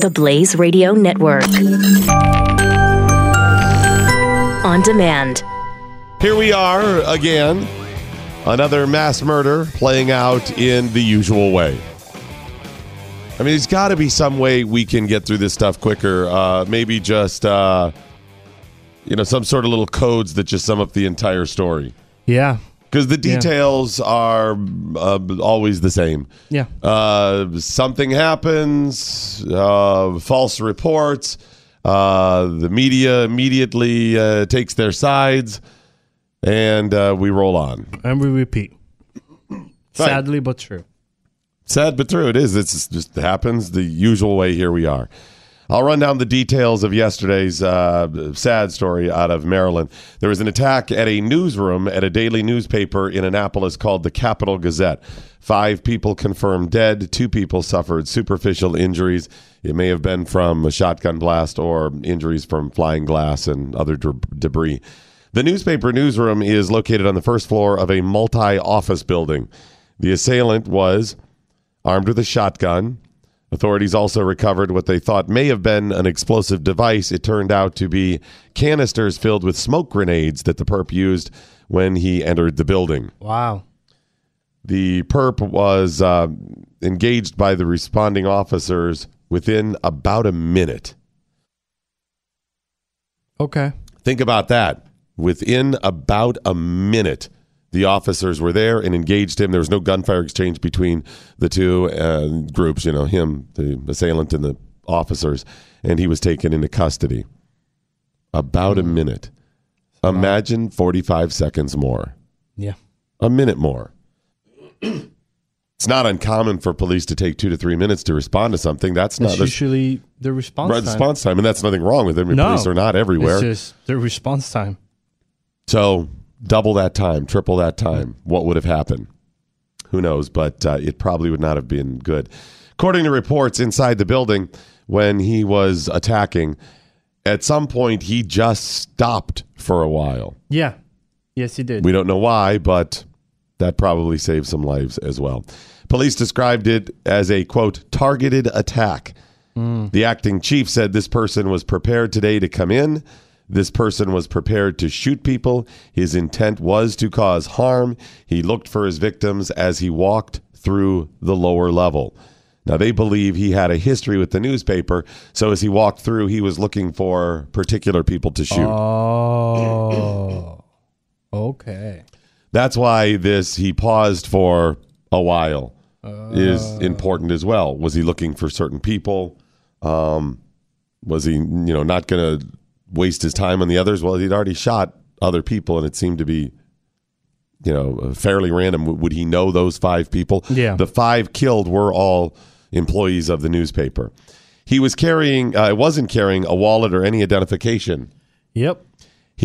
The Blaze Radio Network. On demand. Here we are again. Another mass murder playing out in the usual way. I mean, there's got to be some way we can get through this stuff quicker. Maybe just, some sort of little codes that just sum up the entire story. Yeah. Because the details are always the same. Yeah. Something happens, false reports, the media immediately takes their sides, and we roll on. And we repeat. Sadly but true. Sad but true, it is. It just happens the usual way. Here we are. I'll run down the details of yesterday's sad story out of Maryland. There was an attack at a newsroom at a daily newspaper in Annapolis called the Capital Gazette. 5 people confirmed dead. 2 people suffered superficial injuries. It may have been from a shotgun blast or injuries from flying glass and other debris. The newspaper newsroom is located on the first floor of a multi-office building. The assailant was armed with a shotgun. Authorities also recovered what they thought may have been an explosive device. It turned out to be canisters filled with smoke grenades that the perp used when he entered the building. Wow. The perp was engaged by the responding officers within about a minute. Okay. Think about that. Within about a minute. The officers were there and engaged him. There was no gunfire exchange between the two groups, him, the assailant, and the officers, and he was taken into custody. About a minute. Imagine 45 seconds more. Yeah. A minute more. It's not uncommon for police to take 2 to 3 minutes to respond to something. That's usually their response time, and that's nothing wrong with them. No. Police are not everywhere. It's just their response time. So... double that time, triple that time. What would have happened? Who knows, but it probably would not have been good. According to reports inside the building, when he was attacking, at some point he just stopped for a while. Yeah. Yes, he did. We don't know why, but that probably saved some lives as well. Police described it as a, quote, targeted attack. Mm. The acting chief said this person was prepared today to come in. This person was prepared to shoot people. His intent was to cause harm. He looked for his victims as he walked through the lower level. Now, they believe he had a history with the newspaper, so as he walked through, he was looking for particular people to shoot. Oh, okay. That's why he paused for a while is important as well. Was he looking for certain people? Was he, not going to waste his time on the others? Well, he'd already shot other people, and it seemed to be, fairly random. Would he know those 5 people? Yeah. The 5 killed were all employees of the newspaper. He was wasn't carrying a wallet or any identification. Yep.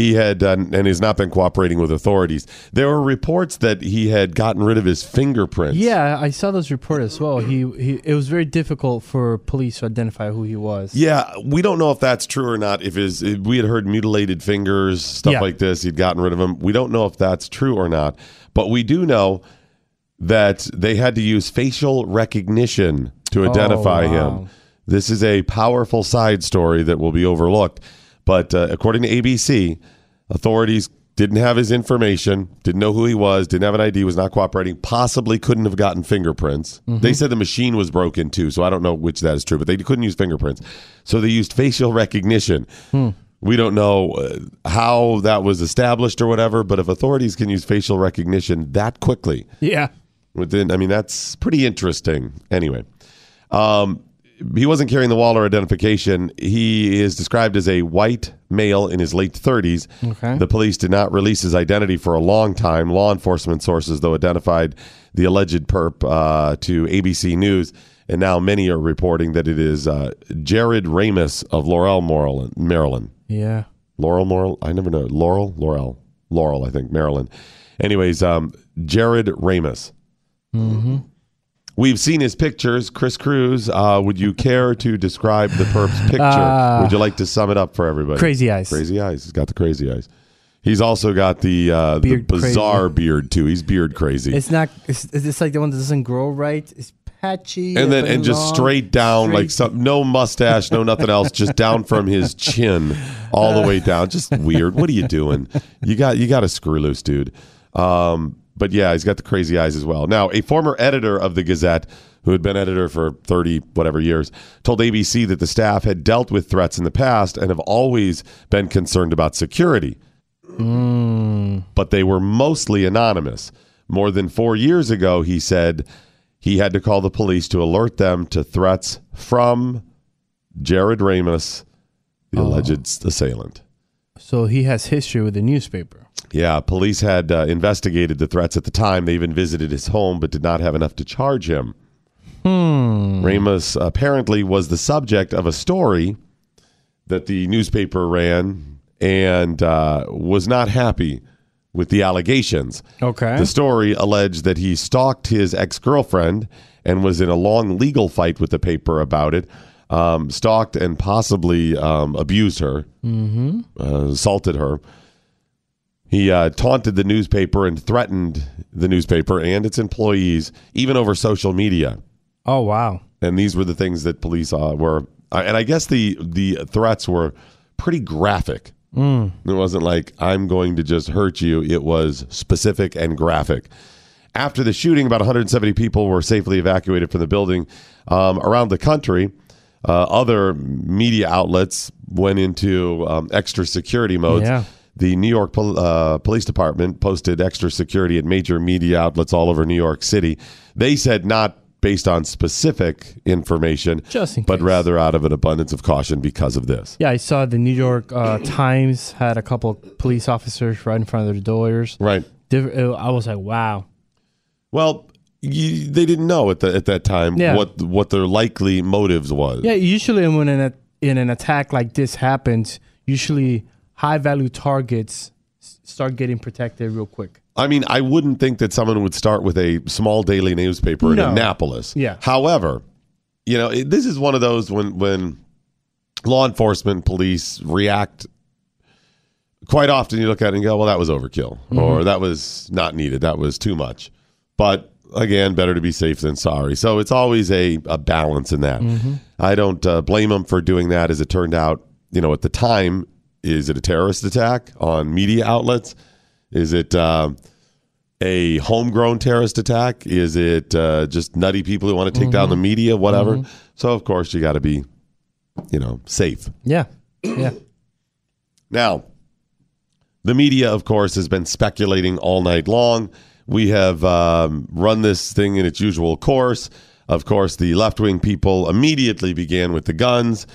He had and has not been cooperating with authorities. There were reports that he had gotten rid of his fingerprints. Yeah, I saw those reports as well. It was very difficult for police to identify who he was. Yeah, we don't know if that's true or not. If we had heard mutilated fingers, stuff like this, he'd gotten rid of them. We don't know if that's true or not, but we do know that they had to use facial recognition to identify him. This is a powerful side story that will be overlooked. But according to ABC, authorities didn't have his information, didn't know who he was, didn't have an ID, was not cooperating, possibly couldn't have gotten fingerprints. Mm-hmm. They said the machine was broken too, so I don't know which that is true, but they couldn't use fingerprints. So they used facial recognition. Hmm. We don't know how that was established or whatever, but if authorities can use facial recognition that quickly. Yeah. That's pretty interesting. Anyway. He wasn't carrying the wallet or identification. He is described as a white male in his late 30s. Okay. The police did not release his identity for a long time. Law enforcement sources, though, identified the alleged perp to ABC News, and now many are reporting that it is Jared Ramos of Laurel, Maryland. Yeah. Laurel? I never know. Laurel, I think, Maryland. Anyways, Jared Ramos. Mm-hmm. We've seen his pictures. Chris Cruz, would you care to describe the perp's picture? Would you like to sum it up for everybody? Crazy eyes. Crazy eyes. He's got the crazy eyes. He's also got the bizarre beard, too. He's beard crazy. It's like the one that doesn't grow right. It's patchy. And then and just straight down, straight. Like something, no mustache, no nothing else, just down from his chin all the way down. Just weird. What are you doing? You got to screw loose, dude. But yeah, he's got the crazy eyes as well. Now, a former editor of the Gazette, who had been editor for 30 whatever years, told ABC that the staff had dealt with threats in the past and have always been concerned about security. But they were mostly anonymous. More than 4 years ago, he said he had to call the police to alert them to threats from Jared Ramos, the alleged assailant. So he has history with the newspaper. Yeah, police had investigated the threats at the time. They even visited his home, but did not have enough to charge him. Ramos apparently was the subject of a story that the newspaper ran and was not happy with the allegations. Okay. The story alleged that he stalked his ex-girlfriend and was in a long legal fight with the paper about it, stalked and possibly abused her, assaulted her. He taunted the newspaper and threatened the newspaper and its employees, even over social media. Oh, wow. And these were the things that police were... and I guess the threats were pretty graphic. It wasn't like, I'm going to just hurt you. It was specific and graphic. After the shooting, about 170 people were safely evacuated from the building. Around the country, other media outlets went into extra security modes. Yeah. The New York Police Department posted extra security at major media outlets all over New York City. They said not based on specific information, but rather out of an abundance of caution because of this. Yeah, I saw the New York Times had a couple of police officers right in front of their doors. Right. I was like, wow. Well, they didn't know at that time what their likely motives was. Yeah, usually when in an attack like this happens, usually high-value targets start getting protected real quick. I mean, I wouldn't think that someone would start with a small daily newspaper in Annapolis. Yeah. However, you know, this is one of those when law enforcement, police react, quite often you look at it and go, well, that was overkill, or that was not needed, that was too much. But again, better to be safe than sorry. So it's always a balance in that. I don't blame them for doing that. As it turned out, you know, at the time, is it a terrorist attack on media outlets? Is it a homegrown terrorist attack? Is it just nutty people who want to take down the media, whatever? So, of course, you got to be, you know, safe. Yeah, yeah. Now, the media, of course, has been speculating all night long. We have run this thing in its usual course. Of course, the left-wing people immediately began with the guns,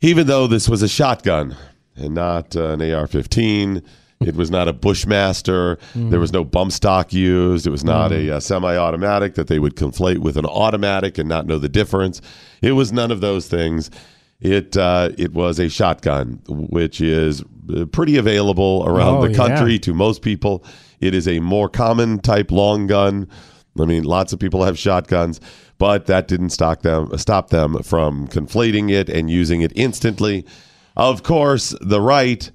even though this was a shotgun and not an AR-15. It was not a Bushmaster. There was no bump stock used. It was not a semi-automatic that they would conflate with an automatic and not know the difference. It was none of those things. It was a shotgun, which is pretty available around the country to most people. It is a more common type long gun. I mean, lots of people have shotguns, but that didn't stop them from conflating it and using it instantly. Of course, the right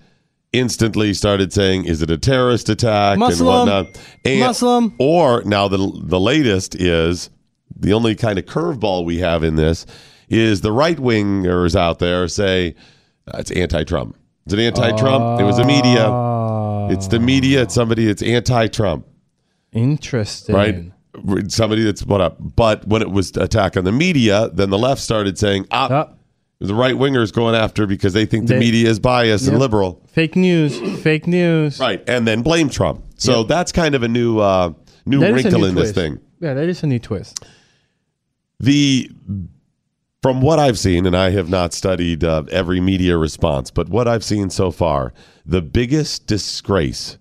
instantly started saying, is it a terrorist attack and whatnot? And, or now the latest is, the only kind of curveball we have in this is the right-wingers out there say, it's anti-Trump. Is it anti-Trump? It was the media. It's the media. It's somebody that's anti-Trump. Interesting. Right? Somebody that's what up. But when it was attack on the media, then the left started saying, the right wingers going after because they think the media is biased and liberal. Fake news, fake news. Right, and then blame Trump. So that's kind of a new wrinkle in this thing. Yeah, that is a new twist. From what I've seen, and I have not studied every media response, but what I've seen so far, the biggest disgrace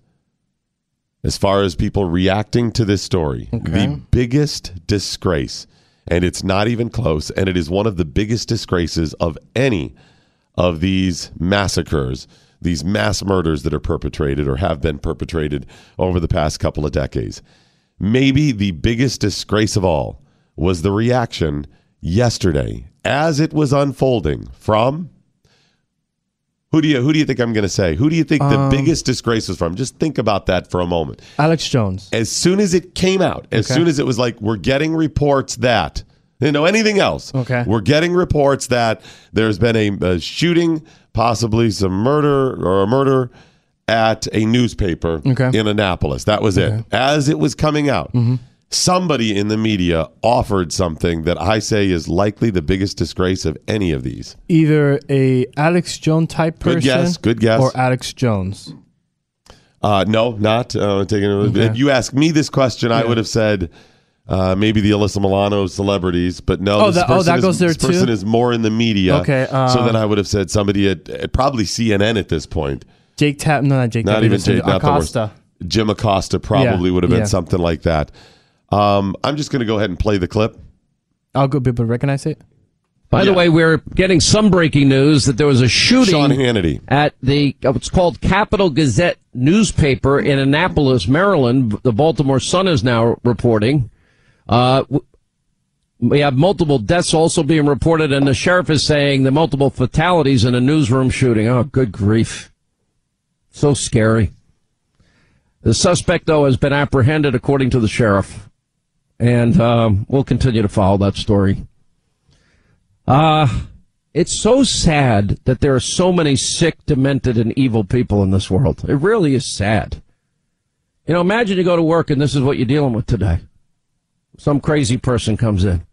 as far as people reacting to this story, the biggest disgrace, and it's not even close, and it is one of the biggest disgraces of any of these massacres, these mass murders that are perpetrated or have been perpetrated over the past couple of decades. Maybe the biggest disgrace of all was the reaction yesterday as it was unfolding from Who do you think I'm going to say? Who do you think the biggest disgrace was from? Just think about that for a moment. Alex Jones. As soon as it came out, as soon as it was like, we're getting reports that, you know, anything else. Okay. We're getting reports that there's been a shooting, possibly some murder or a murder at a newspaper in Annapolis. That was it. As it was coming out, somebody in the media offered something that I say is likely the biggest disgrace of any of these. Either a Alex Jones type person. Good guess. Or Alex Jones. No, not. If you asked me this question, I would have said maybe the Alyssa Milano celebrities, but no, this person is more in the media. Okay, so then I would have said somebody at probably CNN at this point. Not Jim Acosta. Jim Acosta probably would have been something like that. I'm just going to go ahead and play the clip. I'll go be able to recognize it. By the way, we're getting some breaking news that there was a shooting. Sean Hannity. At the, it's called Capital Gazette newspaper in Annapolis, Maryland. The Baltimore Sun is now reporting. We have multiple deaths also being reported, and the sheriff is saying the multiple fatalities in a newsroom shooting. Oh, good grief. So scary. The suspect, though, has been apprehended, according to the sheriff. And we'll continue to follow that story. It's so sad that there are so many sick, demented, and evil people in this world. It really is sad. You know, imagine you go to work and this is what you're dealing with today. Some crazy person comes in.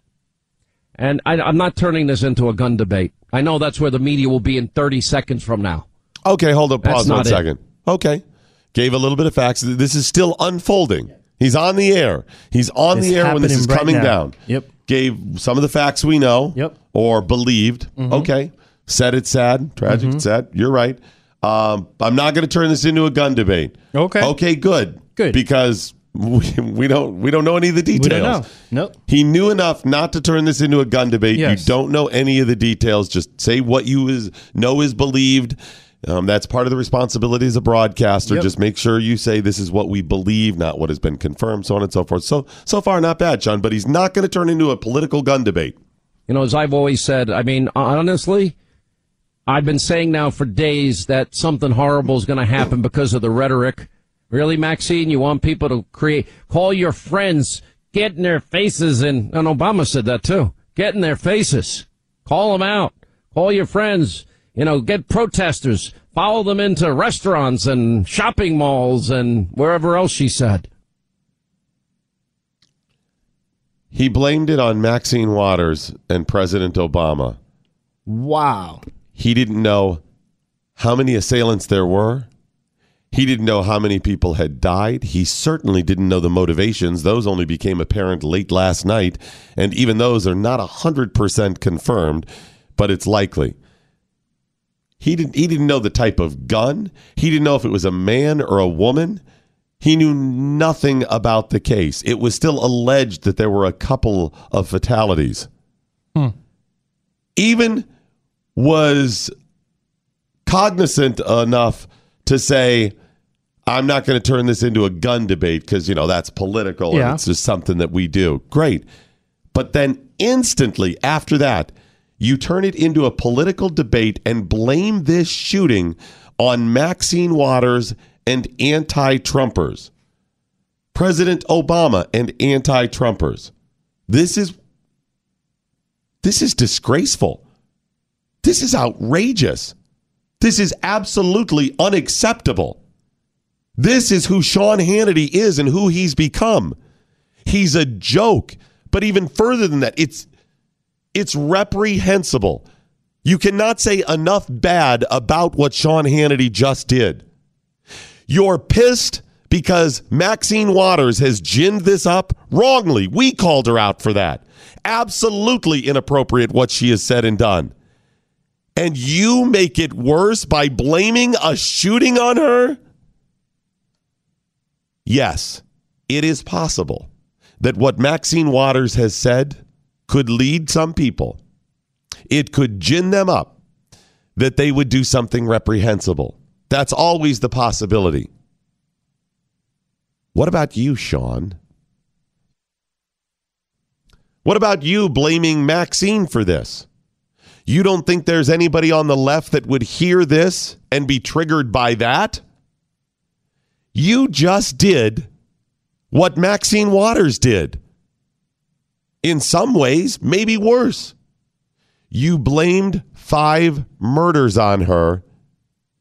And I'm not turning this into a gun debate. I know that's where the media will be in 30 seconds from now. Okay, hold up. Pause one second. Okay. Gave a little bit of facts. This is still unfolding. He's on the air. He's on the air when this is coming down. Yep. Gave some of the facts we know or believed. Mm-hmm. Okay. Said it's sad. Tragic. It's sad. You're right. I'm not going to turn this into a gun debate. Okay. Okay, good. Good. Because we don't know any of the details. We don't know. Nope. He knew enough not to turn this into a gun debate. Yes. You don't know any of the details. Just say what you know is believed. That's part of the responsibility as a broadcaster. Yep. Just make sure you say this is what we believe, not what has been confirmed, so on and so forth. So far, not bad, Sean, but he's not going to turn into a political gun debate. You know, as I've always said, I mean, honestly, I've been saying now for days that something horrible is going to happen because of the rhetoric. Really, Maxine, you want people to call your friends, get in their faces, and Obama said that too. Get in their faces. Call them out. Call your friends. You know, get protesters, follow them into restaurants and shopping malls and wherever else, she said. He blamed it on Maxine Waters and President Obama. Wow. He didn't know how many assailants there were. He didn't know how many people had died. He certainly didn't know the motivations. Those only became apparent late last night. And even those are not 100% confirmed, but it's likely. He didn't know the type of gun. He didn't know if it was a man or a woman. He knew nothing about the case. It was still alleged that there were a couple of fatalities. Hmm. Even was cognizant enough to say, I'm not going to turn this into a gun debate because, you know, that's political and it's just something that we do. Great. But then instantly after that, you turn it into a political debate and blame this shooting on Maxine Waters and anti-Trumpers. President Obama and anti-Trumpers. This is disgraceful. This is outrageous. This is absolutely unacceptable. This is who Sean Hannity is and who he's become. He's a joke. But even further than that, it's reprehensible. You cannot say enough bad about what Sean Hannity just did. You're pissed because Maxine Waters has ginned this up wrongly. We called her out for that. Absolutely inappropriate what she has said and done. And you make it worse by blaming a shooting on her? Yes, it is possible that what Maxine Waters has said could lead some people, it could gin them up, that they would do something reprehensible. That's always the possibility. What about you, Sean? What about you blaming Maxine for this? You don't think there's anybody on the left that would hear this and be triggered by that? You just did what Maxine Waters did. In some ways, maybe worse. You blamed 5 murders on her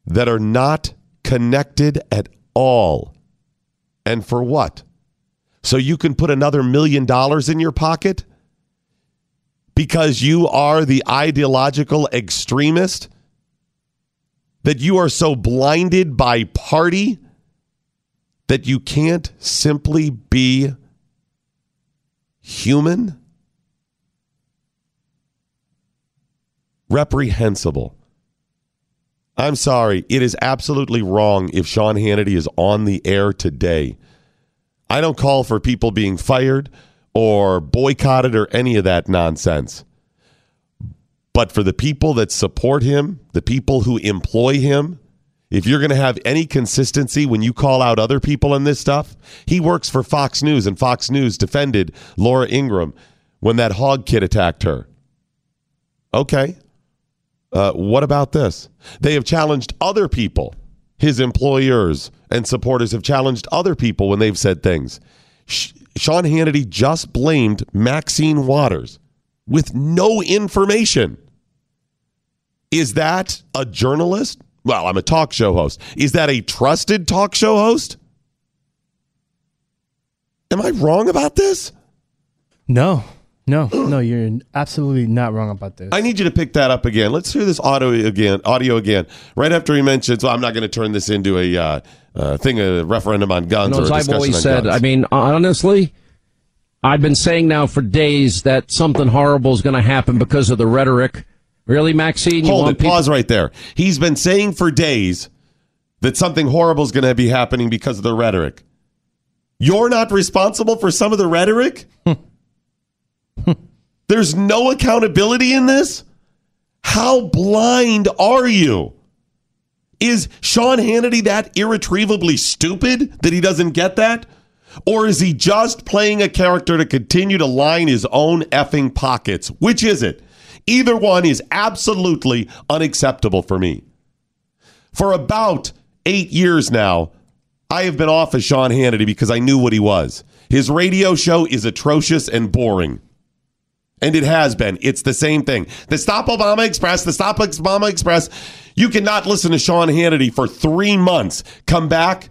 that are not connected at all. And for what? So you can put another $1 million in your pocket? Because you are the ideological extremist? That you are so blinded by party that you can't simply be human? Reprehensible. I'm sorry, it is absolutely wrong if Sean Hannity is on the air today. I don't call for people being fired or boycotted or any of that nonsense. But for the people that support him, the people who employ him, if you're going to have any consistency when you call out other people in this stuff, he works for Fox News, and Fox News defended Laura Ingraham when that hog kid attacked her. Okay. What about this? They have challenged other people. His employers and supporters have challenged other people when they've said things. Sean Hannity just blamed Maxine Waters with no information. Is that a journalist? Well, I'm a talk show host. Is that a trusted talk show host? Am I wrong about this? No, you're absolutely not wrong about this. I need you to pick that up again. Let's hear this audio again, right after he mentions, well, I'm not going to turn this into a referendum on guns or a discussion on guns. As I've always said, I mean, honestly, I've been saying now for days that something horrible is going to happen because of the rhetoric. Really, Maxine? Hold it. Pause right there. He's been saying for days that something horrible is going to be happening because of the rhetoric. You're not responsible for some of the rhetoric? There's no accountability in this? How blind are you? Is Sean Hannity that irretrievably stupid that he doesn't get that? Or is he just playing a character to continue to line his own effing pockets? Which is it? Either one is absolutely unacceptable for me. For about 8 years now, I have been off of Sean Hannity because I knew what he was. His radio show is atrocious and boring. And it has been. It's the same thing. The Stop Obama Express, the Stop Obama Express. You cannot listen to Sean Hannity for 3 months. Come back,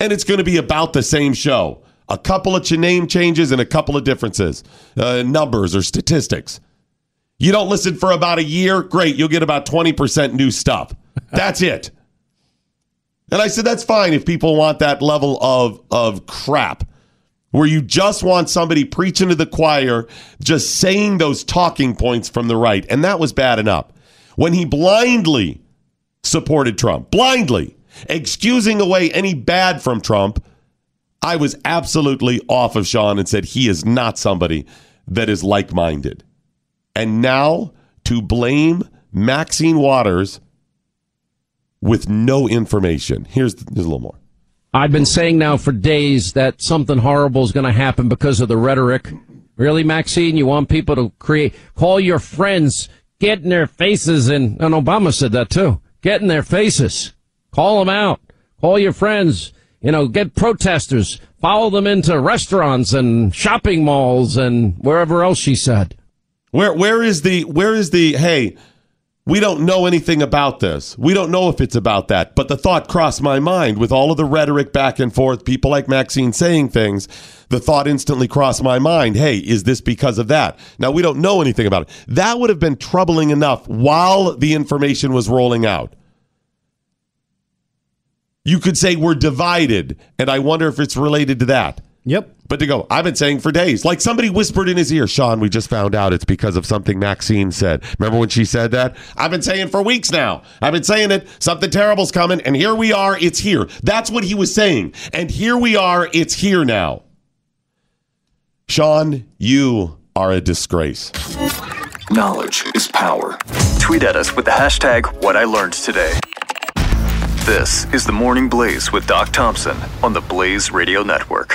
and it's going to be about the same show. A couple of name changes and a couple of differences. Numbers or statistics. You don't listen for about a year, great, you'll get about 20% new stuff. That's it. And I said, that's fine if people want that level of crap where you just want somebody preaching to the choir, just saying those talking points from the right. And that was bad enough. When he blindly supported Trump, blindly, excusing away any bad from Trump, I was absolutely off of Sean and said he is not somebody that is like-minded. And now to blame Maxine Waters with no information. Here's a little more. I've been saying now for days that something horrible is going to happen because of the rhetoric. Really, Maxine? You want people to call your friends, get in their faces. And Obama said that, too. Get in their faces. Call them out. Call your friends. Get protesters. Follow them into restaurants and shopping malls and wherever else, she said. Where is the hey, we don't know anything about this. We don't know if it's about that. But the thought crossed my mind with all of the rhetoric back and forth, people like Maxine saying things. The thought instantly crossed my mind. Hey, is this because of that? Now, we don't know anything about it. That would have been troubling enough while the information was rolling out. You could say we're divided, and I wonder if it's related to that. Yep. But to go, I've been saying for days, like somebody whispered in his ear, Sean, we just found out it's because of something Maxine said. Remember when she said that? I've been saying for weeks now. I've been saying it. Something terrible's coming. And here we are. It's here. That's what he was saying. And here we are. It's here now. Sean, you are a disgrace. Knowledge is power. Tweet at us with the hashtag What I Learned Today. This is The Morning Blaze with Doc Thompson on the Blaze Radio Network.